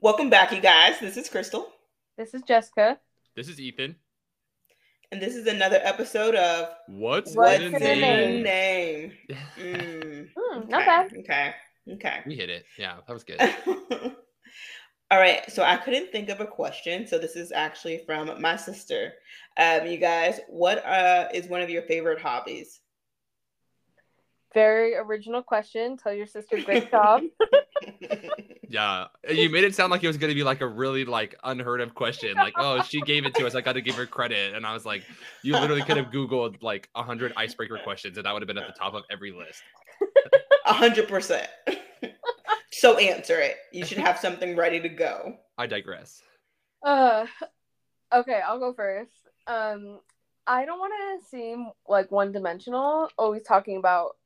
Welcome back, you guys. This is Crystal. This is Jessica. This is Ethan. And this is another episode of What's in a Name? Not bad. Okay. We hit it. Yeah, that was good. All right. So I couldn't think of a question. So this is actually from my sister. You guys, what is one of your favorite hobbies? Very original question. Tell your sister, great job. Yeah, you made it sound like it was going to be like a really like unheard of question. Like, oh, she gave it to us. I got to give her credit. And I was like, you literally could have Googled like 100 icebreaker questions and that would have been at the top of every list. 100%. So answer it. You should have something ready to go. I digress. Okay, I'll go first. I don't want to seem like one dimensional, always talking about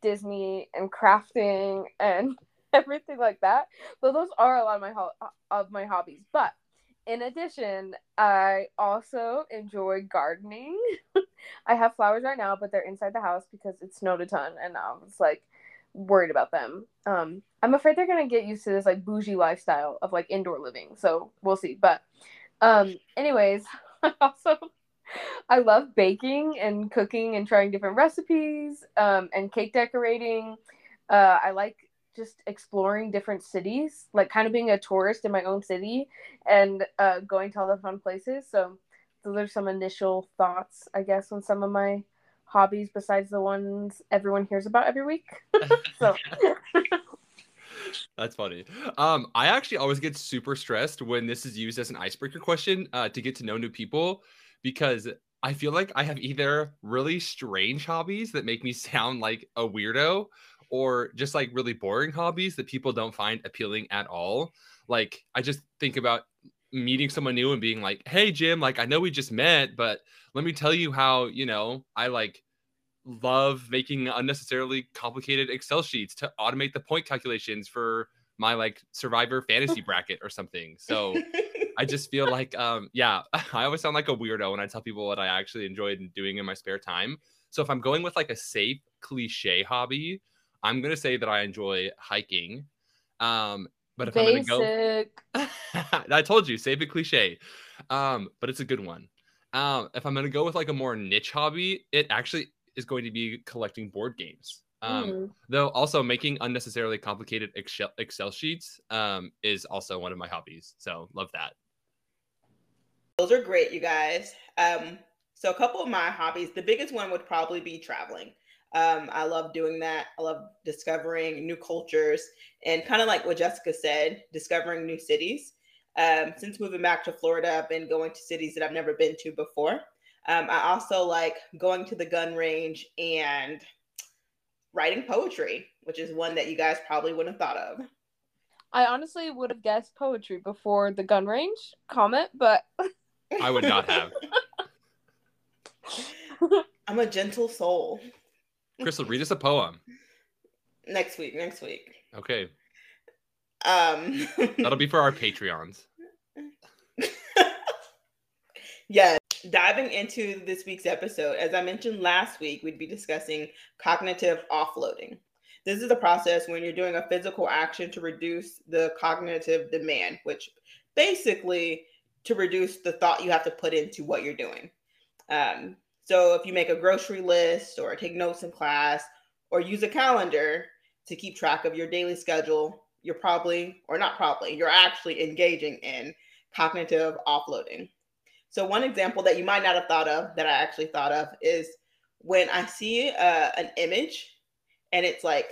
Disney and crafting and everything like that, but those are a lot of my hobbies. But in addition, I also enjoy gardening. I have flowers right now, but they're inside the house because it snowed a ton and I was like worried about them. I'm afraid they're gonna get used to this like bougie lifestyle of like indoor living, so we'll see. But anyways, I love baking and cooking and trying different recipes and cake decorating. I like just exploring different cities, like kind of being a tourist in my own city and going to all the fun places. So those are some initial thoughts, I guess, on some of my hobbies besides the ones everyone hears about every week. So that's funny. I actually always get super stressed when this is used as an icebreaker question to get to know new people, because I feel like I have either really strange hobbies that make me sound like a weirdo, or just like really boring hobbies that people don't find appealing at all. Like, I just think about meeting someone new and being like, hey, Jim, like, I know we just met, but let me tell you how, you know, I like love making unnecessarily complicated Excel sheets to automate the point calculations for my like Survivor fantasy bracket or something. So I just feel like, yeah, I always sound like a weirdo when I tell people what I actually enjoyed doing in my spare time. So if I'm going with like a safe cliche hobby, I'm going to say that I enjoy hiking. But if basic. I'm going to go... I told you, save it cliche. But it's a good one. If I'm going to go with like a more niche hobby, it actually is going to be collecting board games. Though also making unnecessarily complicated Excel sheets is also one of my hobbies. So love that. Those are great, you guys. So a couple of my hobbies, the biggest one would probably be traveling. I love doing that. I love discovering new cultures and kind of like what Jessica said, discovering new cities. Since moving back to Florida, I've been going to cities that I've never been to before. I also like going to the gun range and writing poetry, which is one that you guys probably wouldn't have thought of. I honestly would have guessed poetry before the gun range comment, but I would not have. I'm a gentle soul. Crystal, read us a poem. Next week. Okay. That'll be for our Patreons. Yes. Diving into this week's episode, as I mentioned last week, we'd be discussing cognitive offloading. This is the process when you're doing a physical action to reduce the cognitive demand, which basically to reduce the thought you have to put into what you're doing. So if you make a grocery list or take notes in class or use a calendar to keep track of your daily schedule, you're probably, or not probably, you're actually engaging in cognitive offloading. So one example that you might not have thought of that I actually thought of is when I see an image and it's like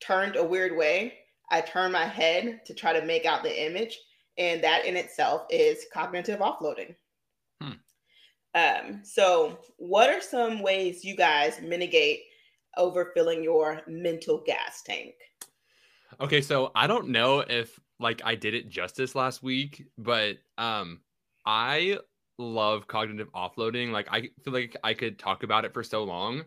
turned a weird way, I turn my head to try to make out the image. And that in itself is cognitive offloading. So what are some ways you guys mitigate overfilling your mental gas tank? Okay, so I don't know if like I did it justice last week, but I love cognitive offloading. Like I feel like I could talk about it for so long.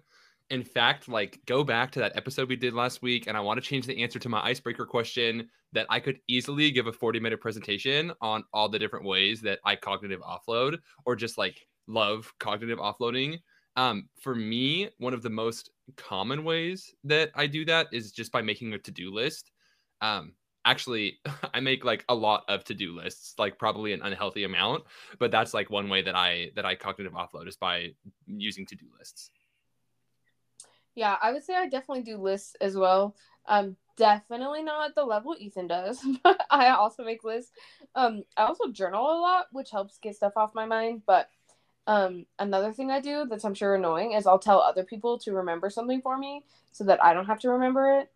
In fact, like go back to that episode we did last week, and I want to change the answer to my icebreaker question that I could easily give a 40-minute presentation on all the different ways that I cognitive offload or just like love cognitive offloading. For me, one of the most common ways that I do that is just by making a to-do list. actually, I make like a lot of to-do lists, like probably an unhealthy amount, but that's like one way that I cognitive offload is by using to-do lists. Yeah, I would say I definitely do lists as well. Definitely not at the level Ethan does, but I also make lists. I also journal a lot, which helps get stuff off my mind. But another thing I do that's I'm sure annoying is I'll tell other people to remember something for me so that I don't have to remember it.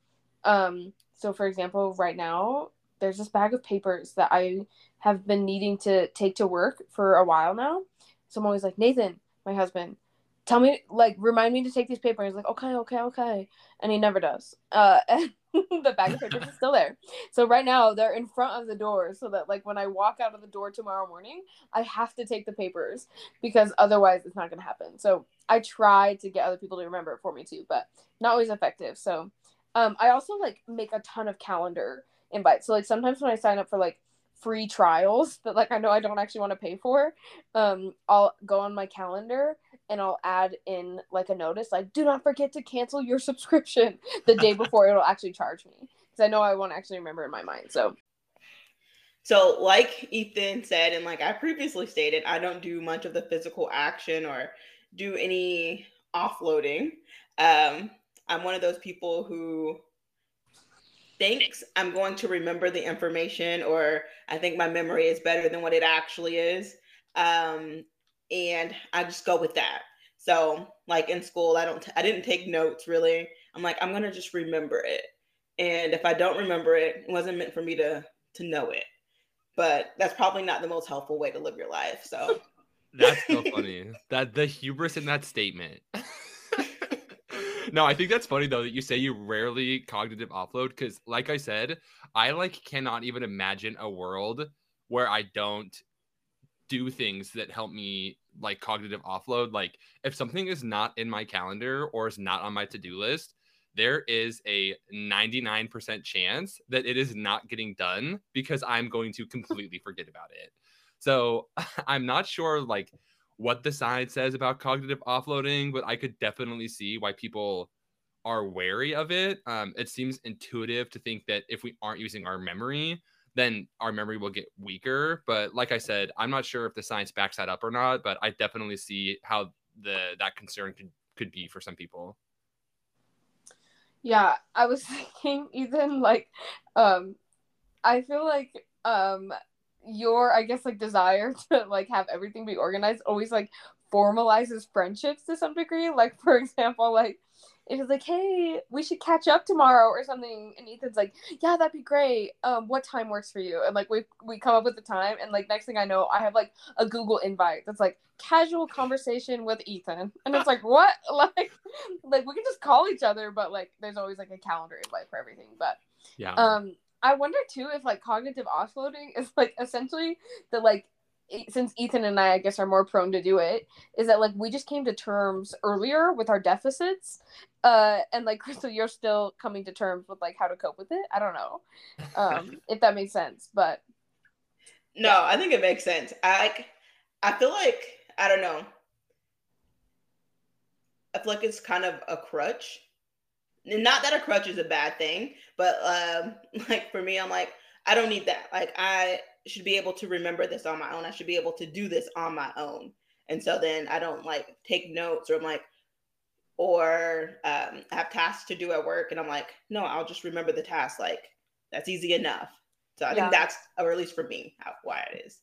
So, for example, right now, there's this bag of papers that I have been needing to take to work for a while now. So I'm always like, Nathan, my husband, tell me, like, remind me to take these papers. He's like, okay. And he never does. And the bag of papers is still there. So right now they're in front of the door so that, like, when I walk out of the door tomorrow morning, I have to take the papers because otherwise it's not going to happen. So I try to get other people to remember it for me too, but not always effective. So I also, like, make a ton of calendar invites. So, like, sometimes when I sign up for, like, free trials that, like, I know I don't actually want to pay for, I'll go on my calendar and I'll add in, like, a notice, like, do not forget to cancel your subscription the day before it'll actually charge me, because I know I won't actually remember in my mind. So like Ethan said, and like I previously stated, I don't do much of the physical action or do any offloading. I'm one of those people who thinks I'm going to remember the information, or I think my memory is better than what it actually is. And I just go with that. So, like, in school, I didn't take notes, really. I'm like, I'm going to just remember it. And if I don't remember it, it wasn't meant for me to know it. But that's probably not the most helpful way to live your life. So that's so funny. That the hubris in that statement. No, I think that's funny, though, that you say you rarely cognitive offload, because, like I said, I, like, cannot even imagine a world where I don't do things that help me, like, cognitive offload. Like, if something is not in my calendar or is not on my to-do list, there is a 99% chance that it is not getting done because I'm going to completely forget about it. So I'm not sure, like, what the science says about cognitive offloading, but I could definitely see why people are wary of it. It seems intuitive to think that if we aren't using our memory, then our memory will get weaker. But like I said, I'm not sure if the science backs that up or not, but I definitely see how that concern could be for some people. Yeah, I was thinking, Ethan, like, I feel like, your, I guess, like, desire to, like, have everything be organized always, like, formalizes friendships to some degree. Like, for example, like, it was like, hey, we should catch up tomorrow or something, and Ethan's like, yeah, that'd be great, what time works for you? And, like, we come up with the time, and, like, next thing I know, I have, like, a Google invite that's like, casual conversation with Ethan, and it's like, what? like we can just call each other, but, like, there's always, like, a calendar invite for everything. But yeah, I wonder, too, if, like, cognitive offloading is, like, essentially that, like, since Ethan and I guess, are more prone to do it, is that, like, we just came to terms earlier with our deficits, and, like, Crystal, you're still coming to terms with, like, how to cope with it. I don't know if that makes sense, but. No, yeah. I think it makes sense. I feel like, I don't know, I feel like it's kind of a crutch. Not that a crutch is a bad thing, but like, for me, I'm like, I don't need that. Like, I should be able to remember this on my own. I should be able to do this on my own. And so then I don't, like, take notes, or I'm like, or I have tasks to do at work, and I'm like, no, I'll just remember the task. Like, that's easy enough. So I think that's, or at least for me, why it is.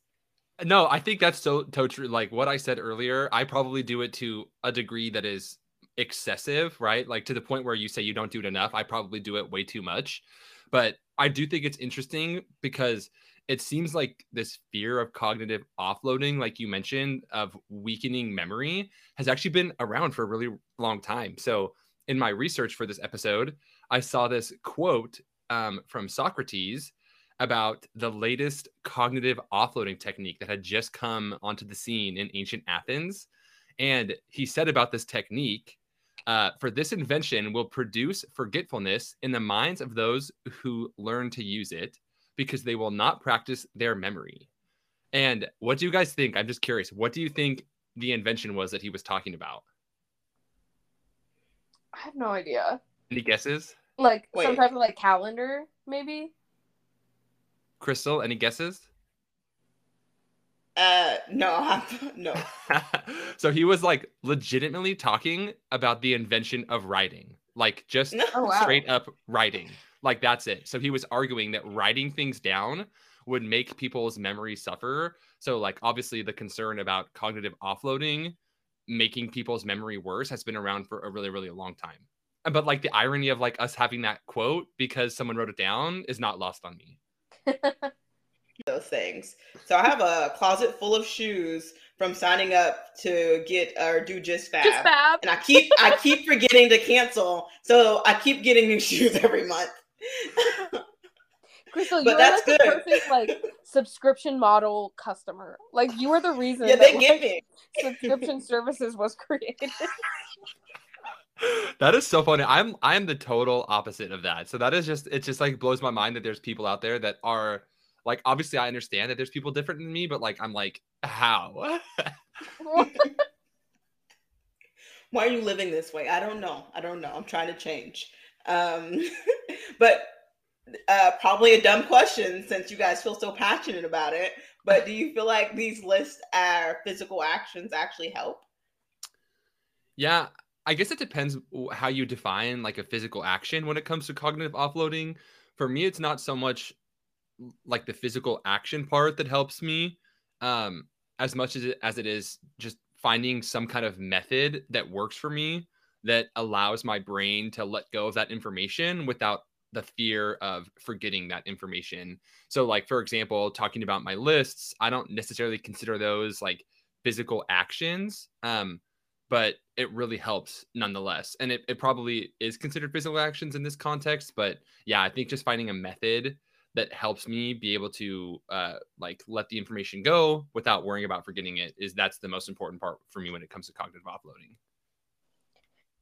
No, I think that's so true. Like what I said earlier, I probably do it to a degree that is excessive, right? Like, to the point where you say you don't do it enough. I probably do it way too much, but I do think it's interesting because it seems like this fear of cognitive offloading, like you mentioned, of weakening memory, has actually been around for a really long time. So in my research for this episode, I saw this quote from Socrates about the latest cognitive offloading technique that had just come onto the scene in ancient Athens. And he said about this technique, for this invention will produce forgetfulness in the minds of those who learn to use it, because they will not practice their memory. And what do you guys think? I'm just curious. What do you think the invention was that he was talking about? I have no idea. Any guesses? Like, wait, some type of, like, calendar, maybe? Crystal, any guesses? No. So he was like legitimately talking about the invention of writing, like just straight up writing. Like that's it. So he was arguing that writing things down would make people's memory suffer. So like obviously the concern about cognitive offloading, making people's memory worse, has been around for a really, really long time. But like the irony of like us having that quote because someone wrote it down is not lost on me. Those things. So I have a closet full of shoes from signing up to get or do JustFab. And I keep forgetting to cancel. So I keep getting new shoes every month. Crystal, you are like the perfect like subscription model customer. Like you are the reason that give me subscription services was created. That is so funny. I'm the total opposite of that. So that is just, it just like blows my mind that there's people out there that are like, obviously I understand that there's people different than me, but like I'm like, how? Why are you living this way? I don't know. I'm trying to change. But probably a dumb question since you guys feel so passionate about it, but do you feel like these lists are physical actions actually help? Yeah, I guess it depends how you define like a physical action when it comes to cognitive offloading. For me, it's not so much like the physical action part that helps me as much as it is just finding some kind of method that works for me that allows my brain to let go of that information without the fear of forgetting that information. So like, for example, talking about my lists, I don't necessarily consider those like physical actions, but it really helps nonetheless. And it probably is considered physical actions in this context, but yeah, I think just finding a method that helps me be able to like let the information go without worrying about forgetting it that's the most important part for me when it comes to cognitive offloading.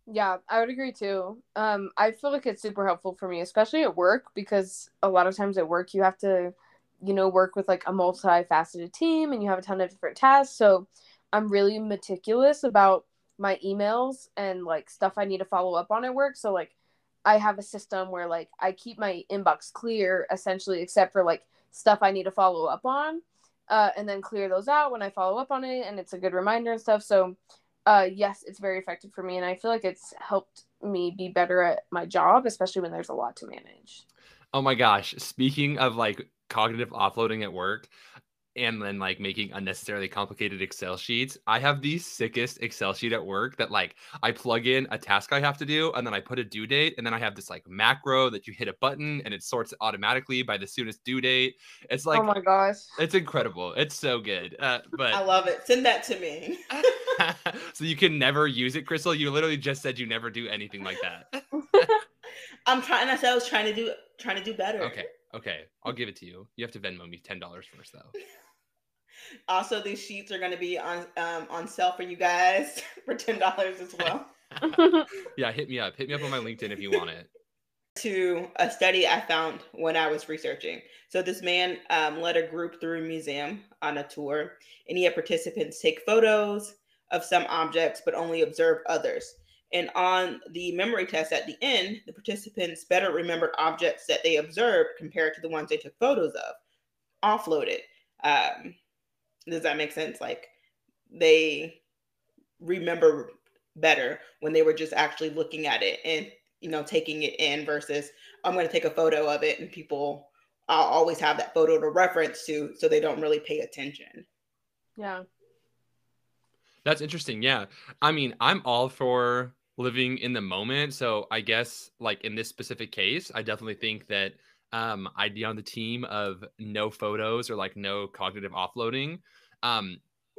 Yeah, I would agree too. I feel like it's super helpful for me, especially at work, because a lot of times at work you have to, work with like a multifaceted team and you have a ton of different tasks. So I'm really meticulous about my emails and like stuff I need to follow up on at work. So like I have a system where like I keep my inbox clear essentially, except for like stuff I need to follow up on, and then clear those out when I follow up on it. And it's a good reminder and stuff. So yes, it's very effective for me. And I feel like it's helped me be better at my job, especially when there's a lot to manage. Oh my gosh. Speaking of like cognitive offloading at work and then like making unnecessarily complicated Excel sheets, I have the sickest Excel sheet at work that like I plug in a task I have to do and then I put a due date and then I have this like macro that you hit a button and it sorts it automatically by the soonest due date. It's like, oh my gosh, it's incredible. It's so good. But I love it. Send that to me. So you can never use it, Crystal. You literally just said you never do anything like that. I was trying to do better. Okay. I'll give it to you. You have to Venmo me $10 first though. Also, these sheets are going to be on sale for you guys for $10 as well. Yeah, hit me up on my LinkedIn if you want it. To a study I found when I was researching. So this man led a group through a museum on a tour, and he had participants take photos of some objects, but only observe others. And on the memory test at the end, the participants better remembered objects that they observed compared to the ones they took photos of, offloaded. Does that make sense? Like they remember better when they were just actually looking at it and, taking it in versus I'm going to take a photo of it and people I'll always have that photo to reference to, so they don't really pay attention. Yeah. That's interesting. Yeah. I mean, I'm all for living in the moment. So I guess like in this specific case, I definitely think that I'd be on the team of no photos or like no cognitive offloading.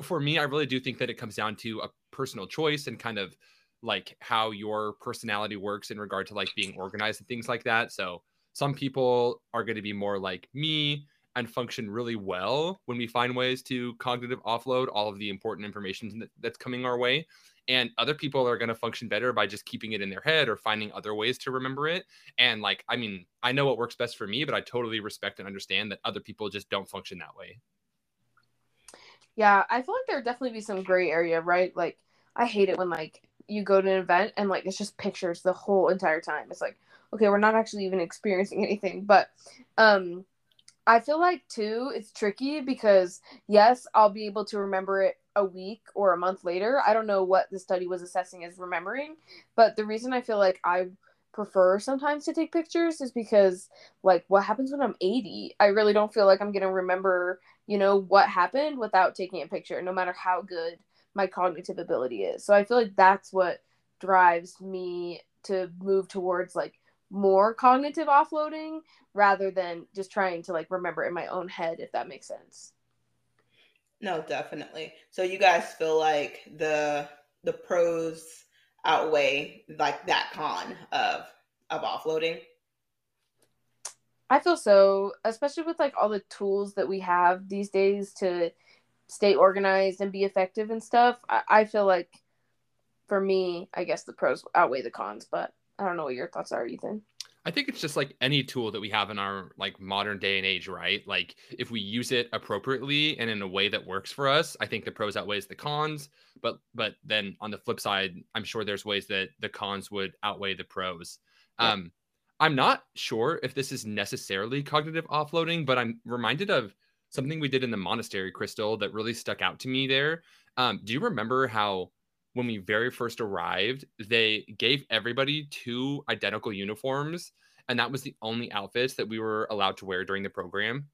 For me, I really do think that it comes down to a personal choice and kind of like how your personality works in regard to like being organized and things like that. So some people are going to be more like me and function really well when we find ways to cognitive offload all of the important information that's coming our way. And other people are going to function better by just keeping it in their head or finding other ways to remember it. And like, I mean, I know what works best for me, but I totally respect and understand that other people just don't function that way. Yeah, I feel like there would definitely be some gray area, right? Like, I hate it when like you go to an event and like it's just pictures the whole entire time. It's like, okay, we're not actually even experiencing anything, but I feel like, too, it's tricky because, yes, I'll be able to remember it a week or a month later. I don't know what the study was assessing as remembering, but the reason I feel like I prefer sometimes to take pictures is because, like, what happens when I'm 80? I really don't feel like I'm going to remember, you know, what happened without taking a picture, no matter how good my cognitive ability is. So I feel like that's what drives me to move towards, like, more cognitive offloading rather than just trying to, like, remember in my own head, if that makes sense. No, definitely. So you guys feel like the pros outweigh, like, that con of offloading? I feel so, especially with, like, all the tools that we have these days to stay organized and be effective and stuff. I feel like, for me, I guess the pros outweigh the cons, but I don't know what your thoughts are, Ethan. I think it's just like any tool that we have in our, like, modern day and age, right? Like, if we use it appropriately and in a way that works for us, I think the pros outweighs the cons. But then on the flip side, I'm sure there's ways that the cons would outweigh the pros. Yeah. I'm not sure if this is necessarily cognitive offloading, but I'm reminded of something we did in the monastery, Crystal, that really stuck out to me there. Do you remember how, when we very first arrived, they gave everybody 2 identical uniforms, and that was the only outfits that we were allowed to wear during the program?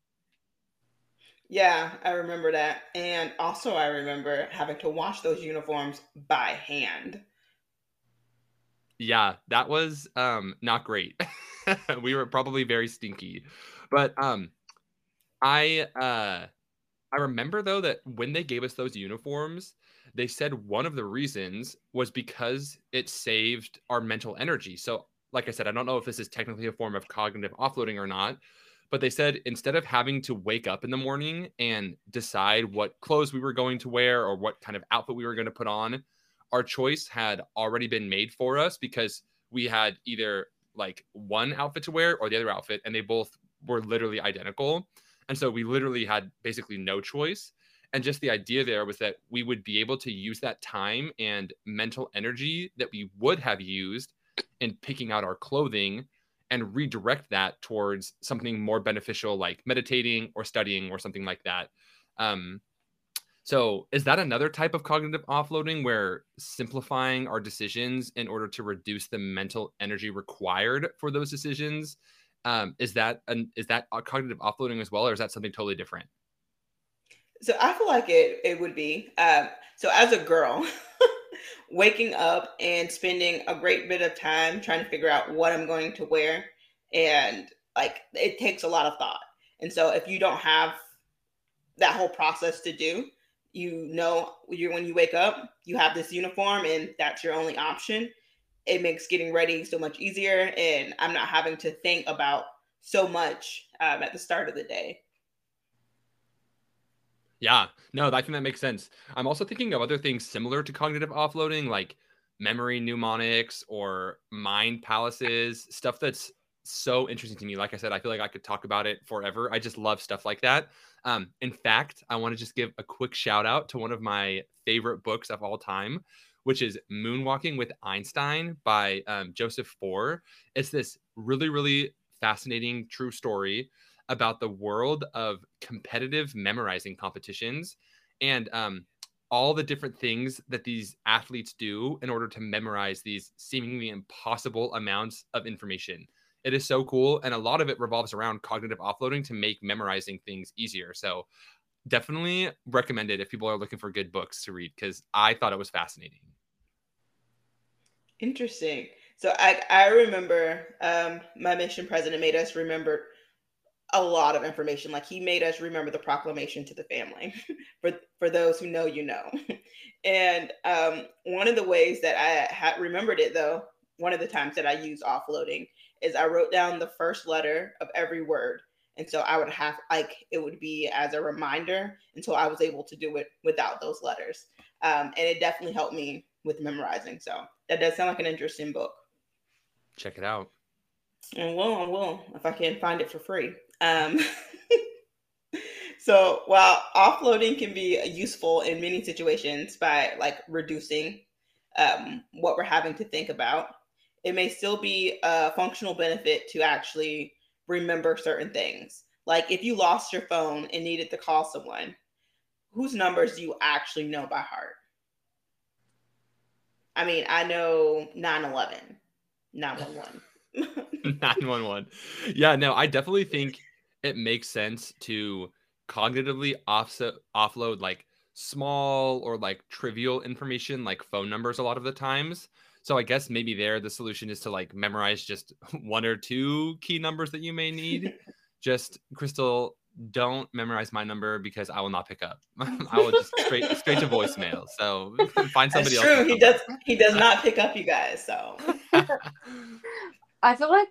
Yeah, I remember that. And also I remember having to wash those uniforms by hand. Yeah, that was not great. We were probably very stinky. But I remember, though, that when they gave us those uniforms, they said one of the reasons was because it saved our mental energy. So, like I said, I don't know if this is technically a form of cognitive offloading or not, but they said instead of having to wake up in the morning and decide what clothes we were going to wear or what kind of outfit we were going to put on, our choice had already been made for us because we had either, like, one outfit to wear or the other outfit, and they both were literally identical. And so we literally had basically no choice. And just the idea there was that we would be able to use that time and mental energy that we would have used in picking out our clothing and redirect that towards something more beneficial, like meditating or studying or something like that. So is that another type of cognitive offloading, where simplifying our decisions in order to reduce the mental energy required for those decisions? Is that cognitive offloading as well, or is that something totally different? So I feel like it would be. So as a girl, waking up and spending a great bit of time trying to figure out what I'm going to wear, and, like, it takes a lot of thought. And so if you don't have that whole process to do, you know, when you wake up, you have this uniform and that's your only option. It makes getting ready so much easier, and I'm not having to think about so much at the start of the day. Yeah, no, I think that makes sense. I'm also thinking of other things similar to cognitive offloading, like memory mnemonics or mind palaces, stuff that's so interesting to me. Like I said, I feel like I could talk about it forever. I just love stuff like that. In fact, I want to just give a quick shout out to one of my favorite books of all time, which is Moonwalking with Einstein by Joseph Foer. It's this really, really fascinating true story about the world of competitive memorizing competitions and all the different things that these athletes do in order to memorize these seemingly impossible amounts of information. It is so cool. And a lot of it revolves around cognitive offloading to make memorizing things easier. So definitely recommend it if people are looking for good books to read, because I thought it was fascinating. Interesting. So I remember my mission president made us remember a lot of information. Like, he made us remember the proclamation to the family for those who know, you know. And one of the ways that I had remembered it, though, one of the times that I used offloading, is I wrote down the first letter of every word. And so I would have, like, it would be as a reminder until I was able to do it without those letters. And it definitely helped me with memorizing. So that does sound like an interesting book. Check it out. And I will, if I can find it for free. So while offloading can be useful in many situations by, like, reducing what we're having to think about, it may still be a functional benefit to actually remember certain things. Like if you lost your phone and needed to call someone, whose numbers do you actually know by heart? I mean, I know 911, 911. 911. Yeah, no, I definitely think it makes sense to cognitively offload like small or like trivial information, like phone numbers a lot of the times. So I guess maybe there the solution is to like memorize just one or two key numbers that you may need. Just Crystal, don't memorize my number because I will not pick up. I will just straight to voicemail. So find somebody else. That's true. He does not pick up, you guys. So I feel like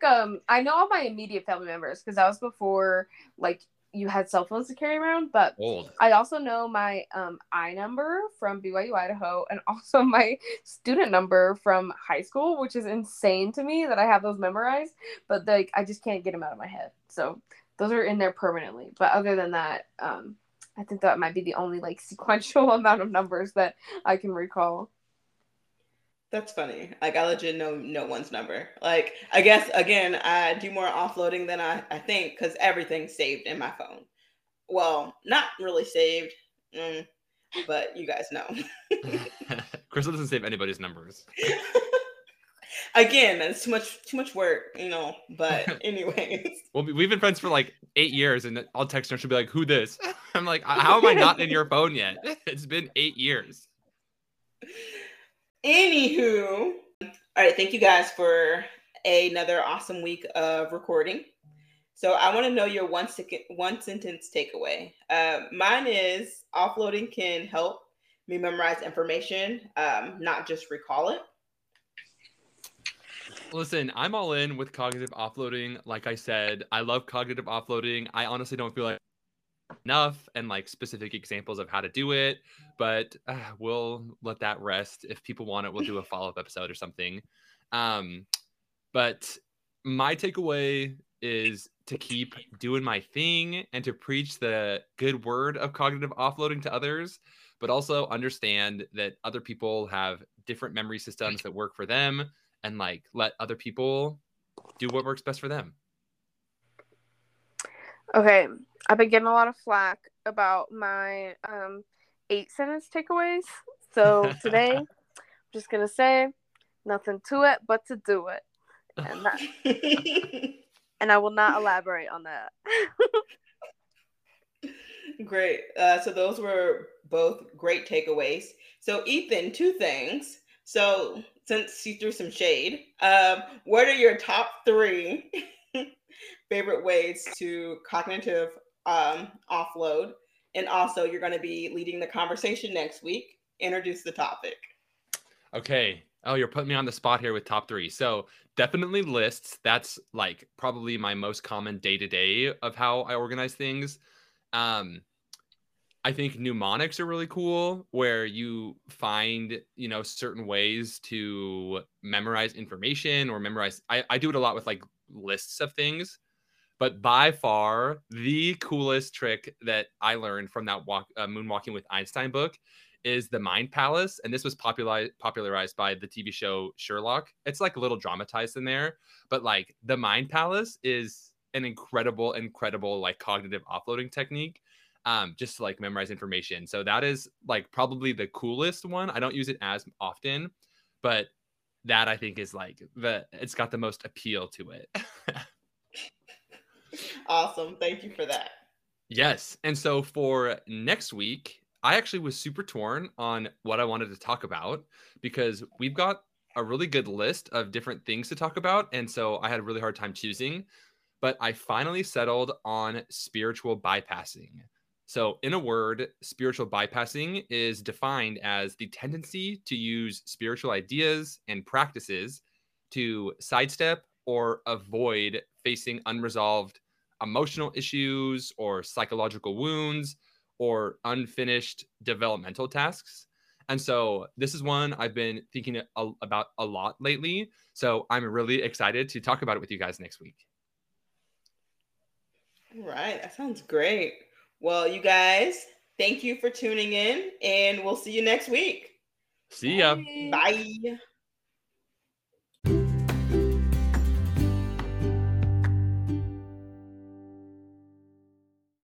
I know all my immediate family members because that was before like you had cell phones to carry around. But old. I also know my I number from BYU Idaho and also my student number from high school, which is insane to me that I have those memorized. But like I just can't get them out of my head. So those are in there permanently. But other than that, I think that might be the only like sequential amount of numbers that I can recall. That's funny. Like I legit know no one's number. Like I guess, again, I do more offloading than I think because everything's saved in my phone. Well, not really saved, but you guys know. Crystal doesn't save anybody's numbers. Again, that's too much work, you know, but anyways. Well, we've been friends for like 8 years and I'll text her and she'll be like, who this? I'm like, how am I not in your phone yet? It's been 8 years. Anywho. All right. Thank you guys for another awesome week of recording. So I want to know your one sentence takeaway. Mine is offloading can help me memorize information, not just recall it. Listen, I'm all in with cognitive offloading. Like I said, I love cognitive offloading. I honestly don't feel like enough and like specific examples of how to do it, but we'll let that rest. If people want it, we'll do a follow-up episode or something. But my takeaway is to keep doing my thing and to preach the good word of cognitive offloading to others, but also understand that other people have different memory systems that work for them. And like, let other people do what works best for them. Okay. I've been getting a lot of flack about my 8-sentence takeaways. So today, I'm just going to say nothing to it but to do it. And, and I will not elaborate on that. Great. So those were both great takeaways. So Ethan, two things. So since you threw some shade, what are your top 3 favorite ways to cognitive offload? And also, you're going to be leading the conversation next week. Introduce the topic. Okay. Oh, you're putting me on the spot here with top 3. So definitely lists. That's like probably my most common day-to-day of how I organize things. I think mnemonics are really cool where you find, you know, certain ways to memorize information or memorize. I do it a lot with like lists of things, but by far the coolest trick that I learned from that Moonwalking with Einstein book is the Mind Palace. And this was popularized by the TV show Sherlock. It's like a little dramatized in there, but like the Mind Palace is an incredible like cognitive offloading technique. Just to like memorize information. So that is like probably the coolest one. I don't use it as often, but that I think is like it's got the most appeal to it. Awesome. Thank you for that. Yes. And so for next week, I actually was super torn on what I wanted to talk about because we've got a really good list of different things to talk about. And so I had a really hard time choosing, but I finally settled on spiritual bypassing. So in a word, spiritual bypassing is defined as the tendency to use spiritual ideas and practices to sidestep or avoid facing unresolved emotional issues or psychological wounds or unfinished developmental tasks. And so this is one I've been thinking about a lot lately. So I'm really excited to talk about it with you guys next week. All right. That sounds great. Well, you guys, thank you for tuning in, and we'll see you next week. See ya. Bye.